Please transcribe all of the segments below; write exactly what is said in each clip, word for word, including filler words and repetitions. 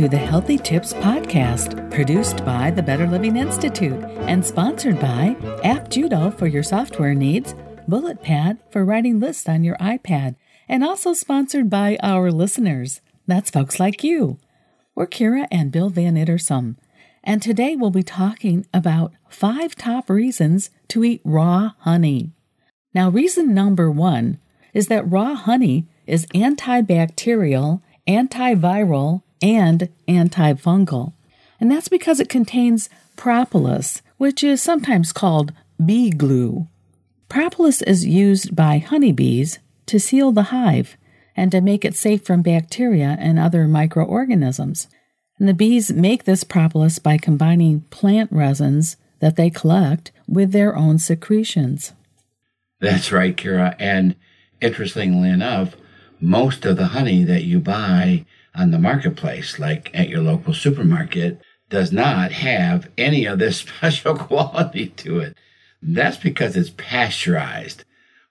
to the Healthy Tips Podcast, produced by the Better Living Institute and sponsored by AppJudo for your software needs, BulletPad for writing lists on your iPad, and also sponsored by our listeners. That's folks like you. We're Kira and Bill Van Ittersum, and today we'll be talking about five top reasons to eat raw honey. Now, reason number one is that raw honey is antibacterial, antiviral, and antifungal. And that's because it contains propolis, which is sometimes called bee glue. Propolis is used by honeybees to seal the hive and to make it safe from bacteria and other microorganisms. And the bees make this propolis by combining plant resins that they collect with their own secretions. That's right, Kira. And interestingly enough, most of the honey that you buy on the marketplace, like at your local supermarket, does not have any of this special quality to it. That's because it's pasteurized,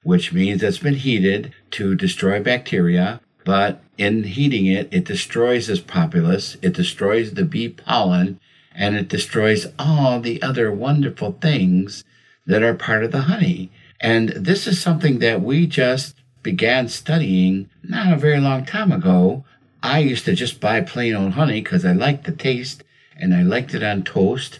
which means it's been heated to destroy bacteria. But in heating it, it destroys this propolis, it destroys the bee pollen, and it destroys all the other wonderful things that are part of the honey. And this is something that we just began studying not a very long time ago. I used to just buy plain old honey because I liked the taste, and I liked it on toast,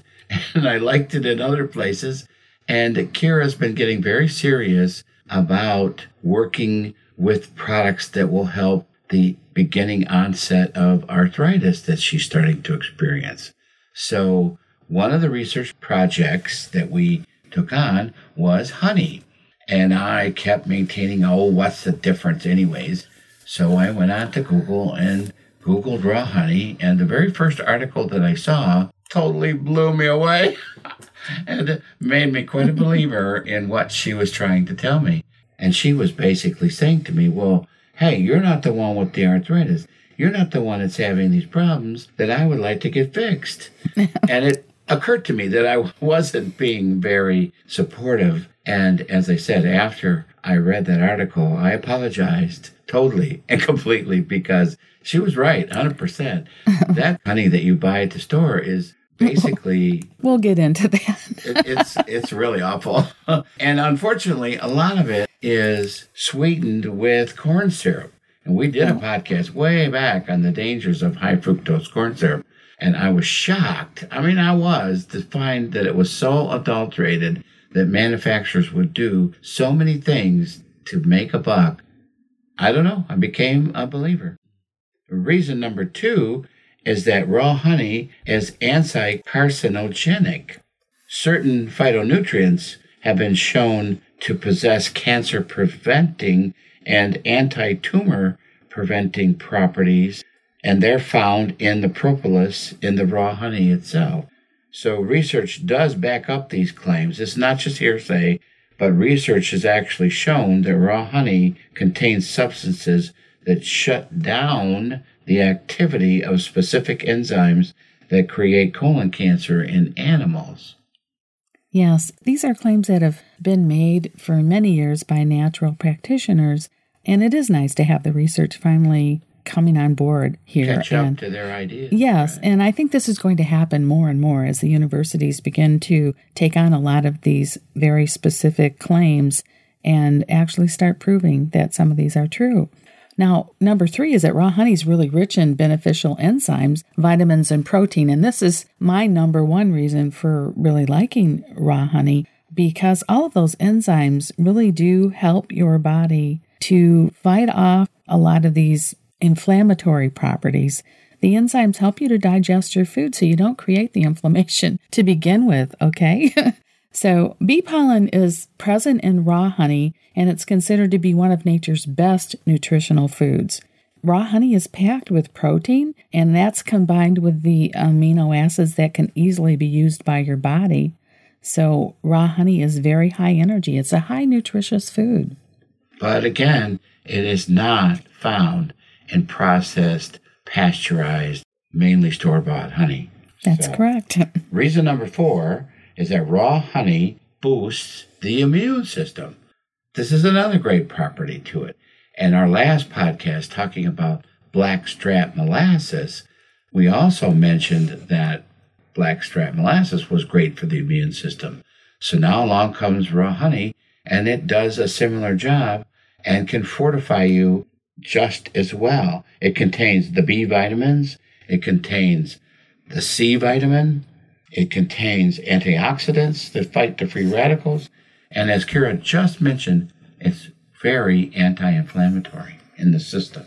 and I liked it in other places. And Kira's been getting very serious about working with products that will help the beginning onset of arthritis that she's starting to experience. So one of the research projects that we took on was honey. And I kept maintaining, oh, what's the difference anyways? So I went on to Google and Googled raw honey. And the very first article that I saw totally blew me away and made me quite a believer in what she was trying to tell me. And she was basically saying to me, well, hey, you're not the one with the arthritis. You're not the one that's having these problems that I would like to get fixed. And it occurred to me that I wasn't being very supportive. And as I said, after I read that article, I apologized totally and completely because she was right, one hundred percent. That honey that you buy at the store is basically... We'll get into that. it, it's, it's really awful. And unfortunately, a lot of it is sweetened with corn syrup. And we did a podcast way back on the dangers of high fructose corn syrup. And I was shocked. I mean, I was to find that it was so adulterated that manufacturers would do so many things to make a buck. I don't know. I became a believer. Reason number two is that raw honey is anti-carcinogenic. Certain phytonutrients have been shown to possess cancer-preventing and anti-tumor-preventing properties, and they're found in the propolis in the raw honey itself. So research does back up these claims. It's not just hearsay, but research has actually shown that raw honey contains substances that shut down the activity of specific enzymes that create colon cancer in animals. Yes, these are claims that have been made for many years by natural practitioners, and it is nice to have the research finally coming on board here. Catch up and, to their ideas. Yes, right. And I think this is going to happen more and more as the universities begin to take on a lot of these very specific claims and actually start proving that some of these are true. Now, number three is that raw honey is really rich in beneficial enzymes, vitamins, and protein. And this is my number one reason for really liking raw honey, because all of those enzymes really do help your body to fight off a lot of these inflammatory properties. The enzymes help you to digest your food so you don't create the inflammation to begin with, okay? So bee pollen is present in raw honey, and it's considered to be one of nature's best nutritional foods. Raw honey is packed with protein, and that's combined with the amino acids that can easily be used by your body. So raw honey is very high energy. It's a high nutritious food. But again, it is not found and processed, pasteurized, mainly store-bought honey. That's so, correct. Reason number four is that raw honey boosts the immune system. This is another great property to it. And our last podcast talking about blackstrap molasses, We also mentioned that blackstrap molasses was great for the immune system. So now along comes raw honey, and it does a similar job and can fortify you just as well. It contains the B vitamins, it contains the C vitamin, it contains antioxidants that fight the free radicals, and as Kara just mentioned, it's very anti-inflammatory in the system.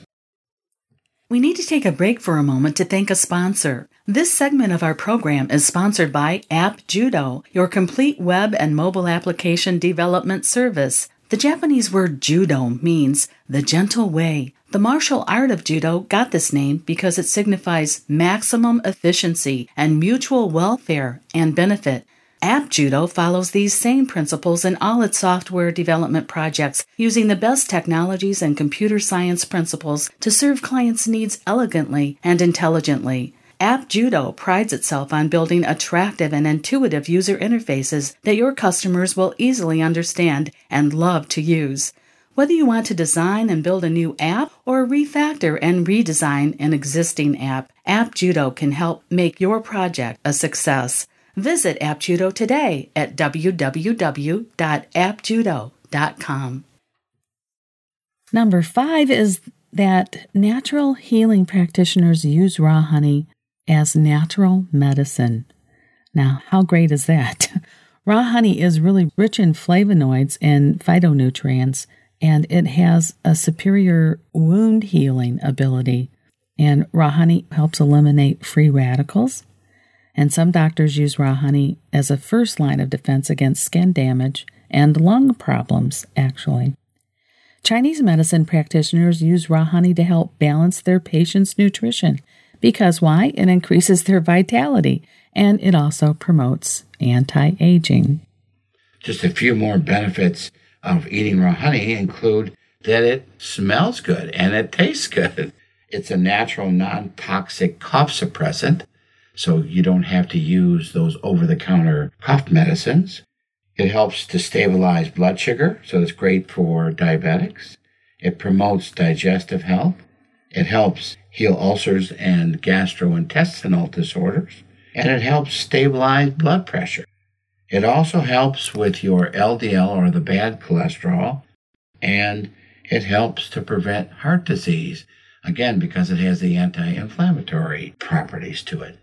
We need to take a break for a moment to thank a sponsor. This segment of our program is sponsored by AppJudo, your complete web and mobile application development service. The Japanese word judo means the gentle way. The martial art of judo got this name because it signifies maximum efficiency and mutual welfare and benefit. AppJudo follows these same principles in all its software development projects, using the best technologies and computer science principles to serve clients' needs elegantly and intelligently. AppJudo prides itself on building attractive and intuitive user interfaces that your customers will easily understand and love to use. Whether you want to design and build a new app or refactor and redesign an existing app, AppJudo can help make your project a success. Visit AppJudo today at w w w dot app judo dot com. Number five is that natural healing practitioners use raw honey as natural medicine. Now, how great is that? Raw honey is really rich in flavonoids and phytonutrients, and it has a superior wound healing ability. And raw honey helps eliminate free radicals. And some doctors use raw honey as a first line of defense against skin damage and lung problems, actually. Chinese medicine practitioners use raw honey to help balance their patients' nutrition because, why? It increases their vitality, and it also promotes anti-aging. Just a few more benefits of eating raw honey include that it smells good and it tastes good. It's a natural, non-toxic cough suppressant, so you don't have to use those over-the-counter cough medicines. It helps to stabilize blood sugar, so it's great for diabetics. It promotes digestive health. It helps heal ulcers and gastrointestinal disorders. And it helps stabilize blood pressure. It also helps with your L D L, or the bad cholesterol. And it helps to prevent heart disease, again, because it has the anti-inflammatory properties to it.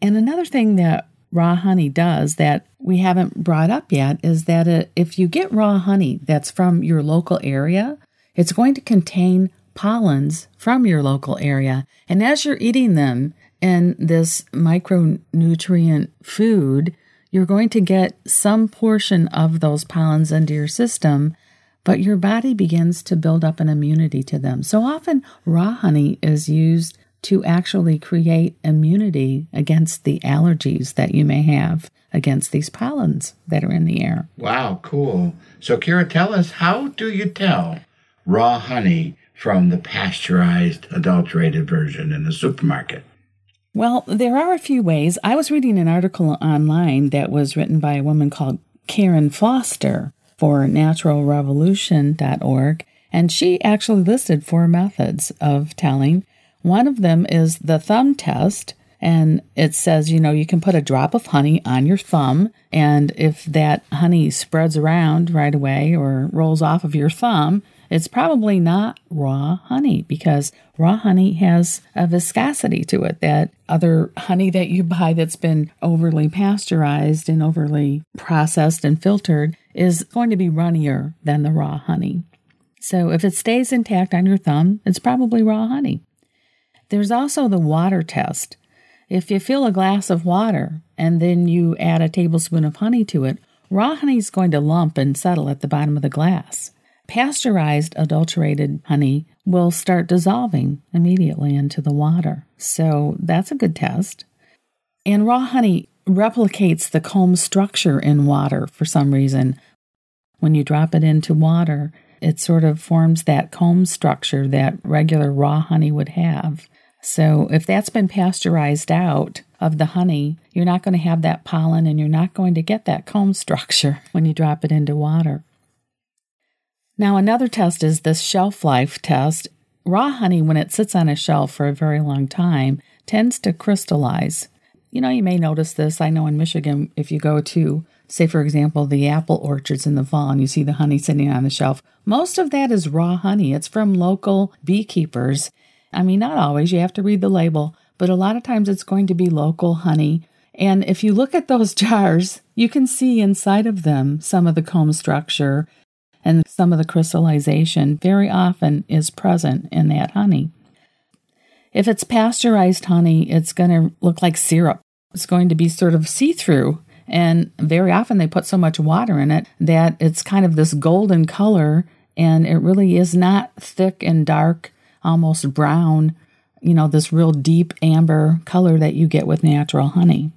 And another thing that raw honey does that we haven't brought up yet is that uh, if you get raw honey that's from your local area, it's going to contain pollens from your local area. And as you're eating them in this micronutrient food, you're going to get some portion of those pollens into your system, but your body begins to build up an immunity to them. So often raw honey is used to actually create immunity against the allergies that you may have against these pollens that are in the air. Wow, cool. So, Kara, tell us, how do you tell raw honey from the pasteurized, adulterated version in the supermarket? Well, there are a few ways. I was reading an article online that was written by a woman called Karen Foster for natural revolution dot org, and she actually listed four methods of telling. One of them is the thumb test, and it says, you know, you can put a drop of honey on your thumb, and if that honey spreads around right away or rolls off of your thumb, it's probably not raw honey, because raw honey has a viscosity to it that other honey that you buy that's been overly pasteurized and overly processed and filtered is going to be runnier than the raw honey. So if it stays intact on your thumb, it's probably raw honey. There's also the water test. If you fill a glass of water and then you add a tablespoon of honey to it, raw honey is going to lump and settle at the bottom of the glass. Pasteurized adulterated honey will start dissolving immediately into the water. So that's a good test. And raw honey replicates the comb structure in water for some reason. When you drop it into water, it sort of forms that comb structure that regular raw honey would have. So if that's been pasteurized out of the honey, you're not going to have that pollen, and you're not going to get that comb structure when you drop it into water. Now, another test is this shelf life test. Raw honey, when it sits on a shelf for a very long time, tends to crystallize. You know, you may notice this. I know in Michigan, if you go to, say, for example, the apple orchards in the fall and you see the honey sitting on the shelf, most of that is raw honey. It's from local beekeepers. I mean, not always. You have to read the label, but a lot of times it's going to be local honey. And if you look at those jars, you can see inside of them some of the comb structure and some of the crystallization very often is present in that honey. If it's pasteurized honey, it's going to look like syrup. It's going to be sort of see-through. And very often they put so much water in it that it's kind of this golden color, and it really is not thick and dark, almost brown, you know, this real deep amber color that you get with natural honey.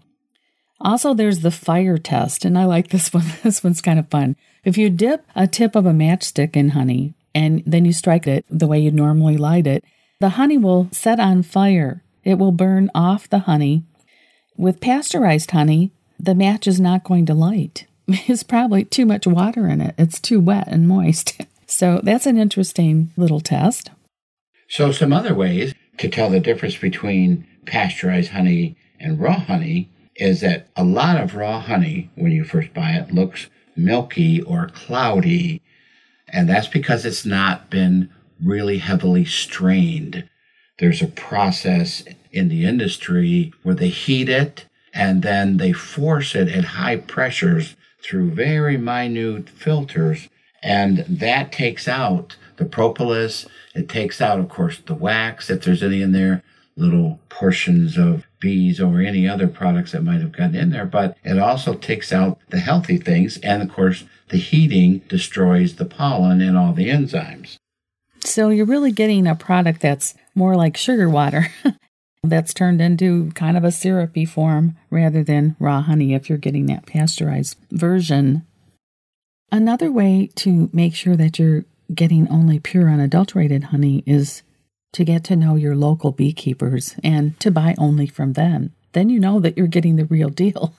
Also, there's the fire test, and I like this one. This one's kind of fun. If you dip a tip of a matchstick in honey, and then you strike it the way you normally light it, the honey will set on fire. It will burn off the honey. With pasteurized honey, the match is not going to light. It's probably too much water in it. It's too wet and moist. So that's an interesting little test. So some other ways to tell the difference between pasteurized honey and raw honey is that a lot of raw honey, when you first buy it, looks milky or cloudy, and that's because it's not been really heavily strained. There's a process in the industry where they heat it, and then they force it at high pressures through very minute filters, and that takes out the propolis. It takes out, of course, the wax, if there's any in there, little portions of bees or any other products that might have gotten in there. But it also takes out the healthy things. And, of course, the heating destroys the pollen and all the enzymes. So you're really getting a product that's more like sugar water that's turned into kind of a syrupy form rather than raw honey if you're getting that pasteurized version. Another way to make sure that you're getting only pure unadulterated honey is to get to know your local beekeepers and to buy only from them. Then you know that you're getting the real deal.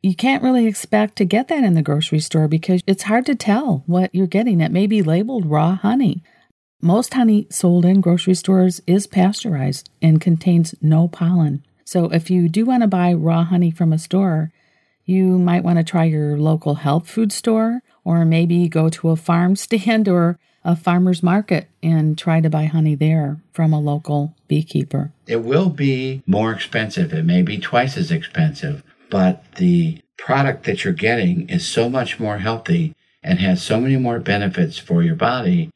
You can't really expect to get that in the grocery store because it's hard to tell what you're getting. It may be labeled raw honey. Most honey sold in grocery stores is pasteurized and contains no pollen. So if you do want to buy raw honey from a store, you might want to try your local health food store, or maybe go to a farm stand or a farmer's market and try to buy honey there from a local beekeeper. It will be more expensive. It may be twice as expensive, but the product that you're getting is so much more healthy and has so many more benefits for your body.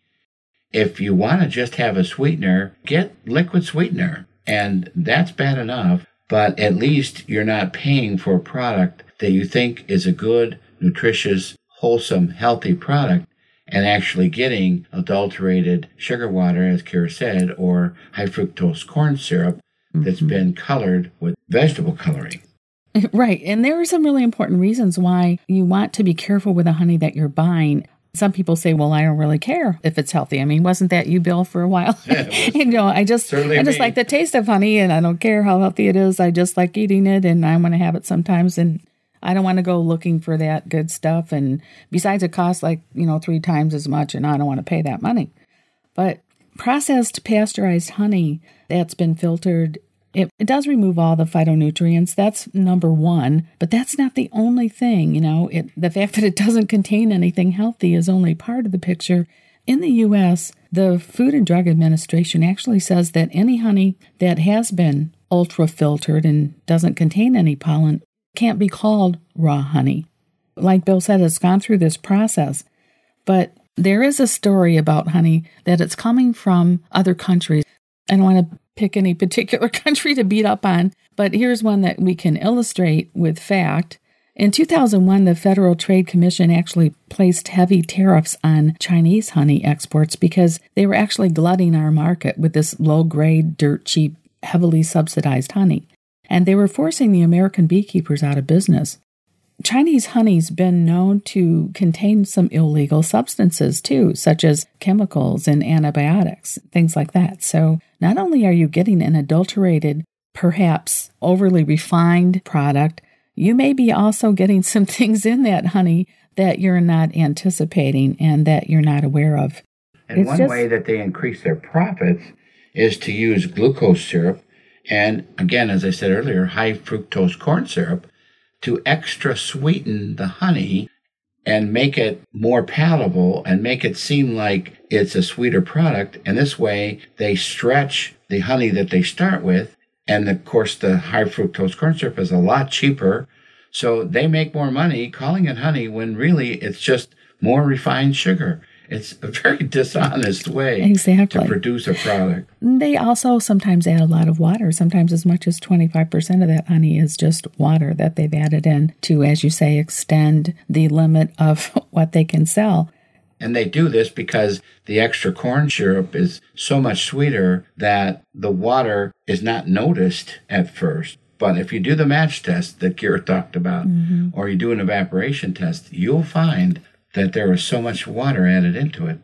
If you want to just have a sweetener, get liquid sweetener, and that's bad enough, but at least you're not paying for a product that you think is a good, nutritious, wholesome, healthy product and actually getting adulterated sugar water, as Kara said, or high fructose corn syrup that's mm-hmm. been colored with vegetable coloring. Right. And there are some really important reasons why you want to be careful with the honey that you're buying. Some people say, well, I don't really care if it's healthy. I mean, wasn't that you, Bill, for a while? Yeah, you know, I just I just me. like the taste of honey, and I don't care how healthy it is. I just like eating it, and I want to have it sometimes, and I don't want to go looking for that good stuff. And besides, it costs like, you know, three times as much, and I don't want to pay that money. But processed pasteurized honey that's been filtered, it, it does remove all the phytonutrients. That's number one. But that's not the only thing. You know, it, the fact that it doesn't contain anything healthy is only part of the picture. In the U S, the Food and Drug Administration actually says that any honey that has been ultra-filtered and doesn't contain any pollen can't be called raw honey. Like Bill said, it's gone through this process. But there is a story about honey that it's coming from other countries. I don't want to pick any particular country to beat up on, but here's one that we can illustrate with fact. In two thousand one, the Federal Trade Commission actually placed heavy tariffs on Chinese honey exports because they were actually glutting our market with this low-grade, dirt-cheap, heavily subsidized honey. And they were forcing the American beekeepers out of business. Chinese honey's been known to contain some illegal substances too, such as chemicals and antibiotics, things like that. So not only are you getting an adulterated, perhaps overly refined product, you may be also getting some things in that honey that you're not anticipating and that you're not aware of. And it's one just... way that they increase their profits is to use glucose syrup and, again, as I said earlier, high fructose corn syrup to extra sweeten the honey and make it more palatable and make it seem like it's a sweeter product. And this way, they stretch the honey that they start with. And, of course, the high fructose corn syrup is a lot cheaper. So they make more money calling it honey when really it's just more refined sugar. It's a very dishonest way exactly. to produce a product. They also sometimes add a lot of water. Sometimes as much as twenty-five percent of that honey is just water that they've added in to, as you say, extend the limit of what they can sell. And they do this because the extra corn syrup is so much sweeter that the water is not noticed at first. But if you do the match test that Kira talked about, mm-hmm. or you do an evaporation test, you'll find that there was so much water added into it.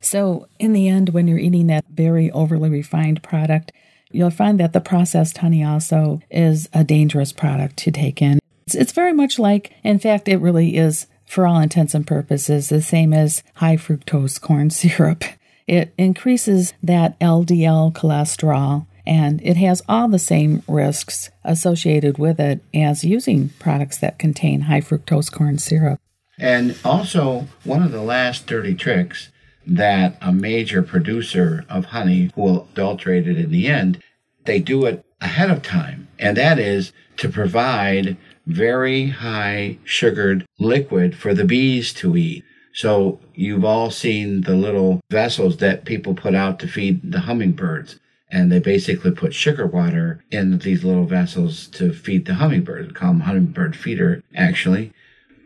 So in the end, when you're eating that very overly refined product, you'll find that the processed honey also is a dangerous product to take in. It's, it's very much like, in fact, it really is, for all intents and purposes, the same as high fructose corn syrup. It increases that L D L cholesterol, and it has all the same risks associated with it as using products that contain high fructose corn syrup. And also, one of the last dirty tricks that a major producer of honey will adulterate it in the end, they do it ahead of time. And that is to provide very high sugared liquid for the bees to eat. So you've all seen the little vessels that people put out to feed the hummingbirds. And they basically put sugar water in these little vessels to feed the hummingbird. They call them hummingbird feeder, actually.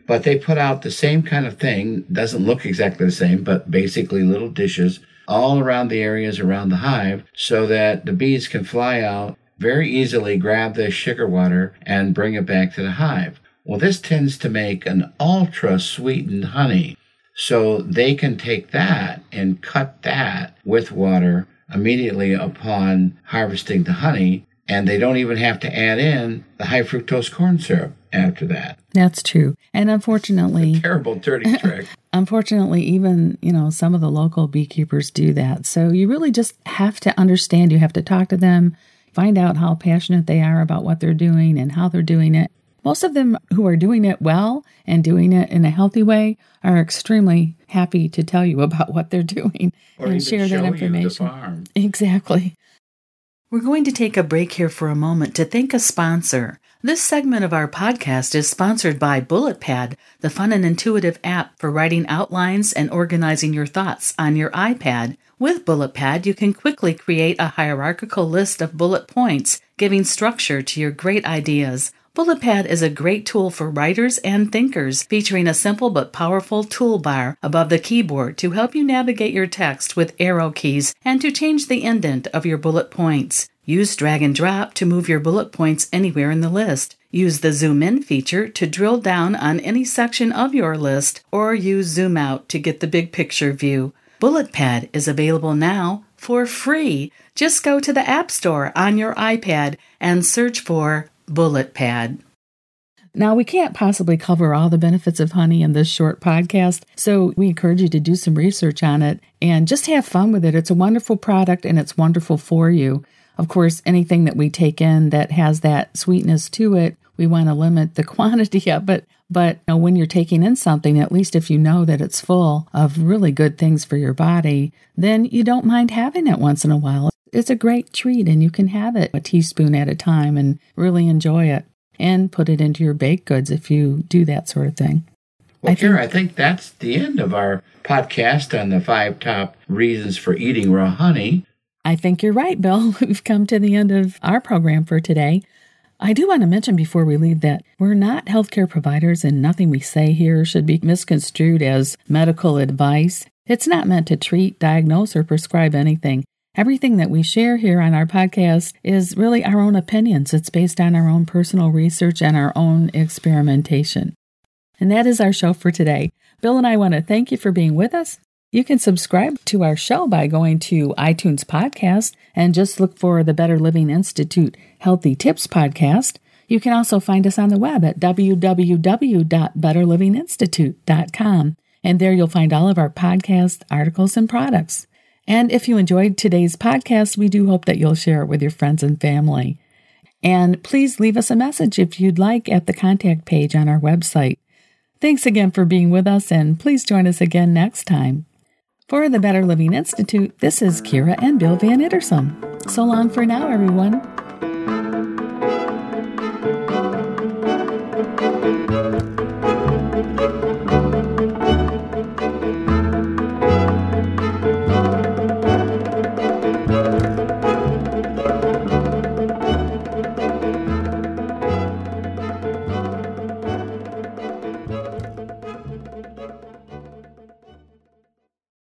But they put out the same kind of thing, doesn't look exactly the same, but basically little dishes all around the areas around the hive so that the bees can fly out, very easily grab this sugar water and bring it back to the hive. Well, this tends to make an ultra-sweetened honey. So they can take that and cut that with water immediately upon harvesting the honey, and they don't even have to add in the high fructose corn syrup after that. That's true. And unfortunately... terrible dirty trick. Unfortunately, even, you know, some of the local beekeepers do that. So you really just have to understand. You have to talk to them, find out how passionate they are about what they're doing and how they're doing it. Most of them who are doing it well and doing it in a healthy way are extremely happy to tell you about what they're doing or and even share show that information. You the farm. Exactly. We're going to take a break here for a moment to thank a sponsor. This segment of our podcast is sponsored by BulletPad, the fun and intuitive app for writing outlines and organizing your thoughts on your iPad. With BulletPad, you can quickly create a hierarchical list of bullet points, giving structure to your great ideas. BulletPad is a great tool for writers and thinkers, featuring a simple but powerful toolbar above the keyboard to help you navigate your text with arrow keys and to change the indent of your bullet points. Use drag and drop to move your bullet points anywhere in the list. Use the zoom in feature to drill down on any section of your list, or use zoom out to get the big picture view. BulletPad is available now for free. Just go to the App Store on your iPad and search for BulletPad. Now, we can't possibly cover all the benefits of honey in this short podcast, so we encourage you to do some research on it and just have fun with it. It's a wonderful product, and it's wonderful for you. Of course, anything that we take in that has that sweetness to it, we want to limit the quantity of it. But you know, when you're taking in something, at least if you know that it's full of really good things for your body, then you don't mind having it once in a while. It's a great treat, and you can have it a teaspoon at a time and really enjoy it and put it into your baked goods if you do that sort of thing. Well, Kira, I, I think that's the end of our podcast on the five top reasons for eating raw honey. I think you're right, Bill. We've come to the end of our program for today. I do want to mention before we leave that we're not healthcare providers, and nothing we say here should be misconstrued as medical advice. It's not meant to treat, diagnose, or prescribe anything. Everything that we share here on our podcast is really our own opinions. It's based on our own personal research and our own experimentation. And that is our show for today. Bill and I want to thank you for being with us. You can subscribe to our show by going to iTunes Podcast and just look for the Better Living Institute Healthy Tips Podcast. You can also find us on the web at w w w dot better living institute dot com. And there you'll find all of our podcasts, articles, and products. And if you enjoyed today's podcast, we do hope that you'll share it with your friends and family. And please leave us a message if you'd like at the contact page on our website. Thanks again for being with us, and please join us again next time. For the Better Living Institute, this is Kira and Bill Van Ittersum. So long for now, everyone.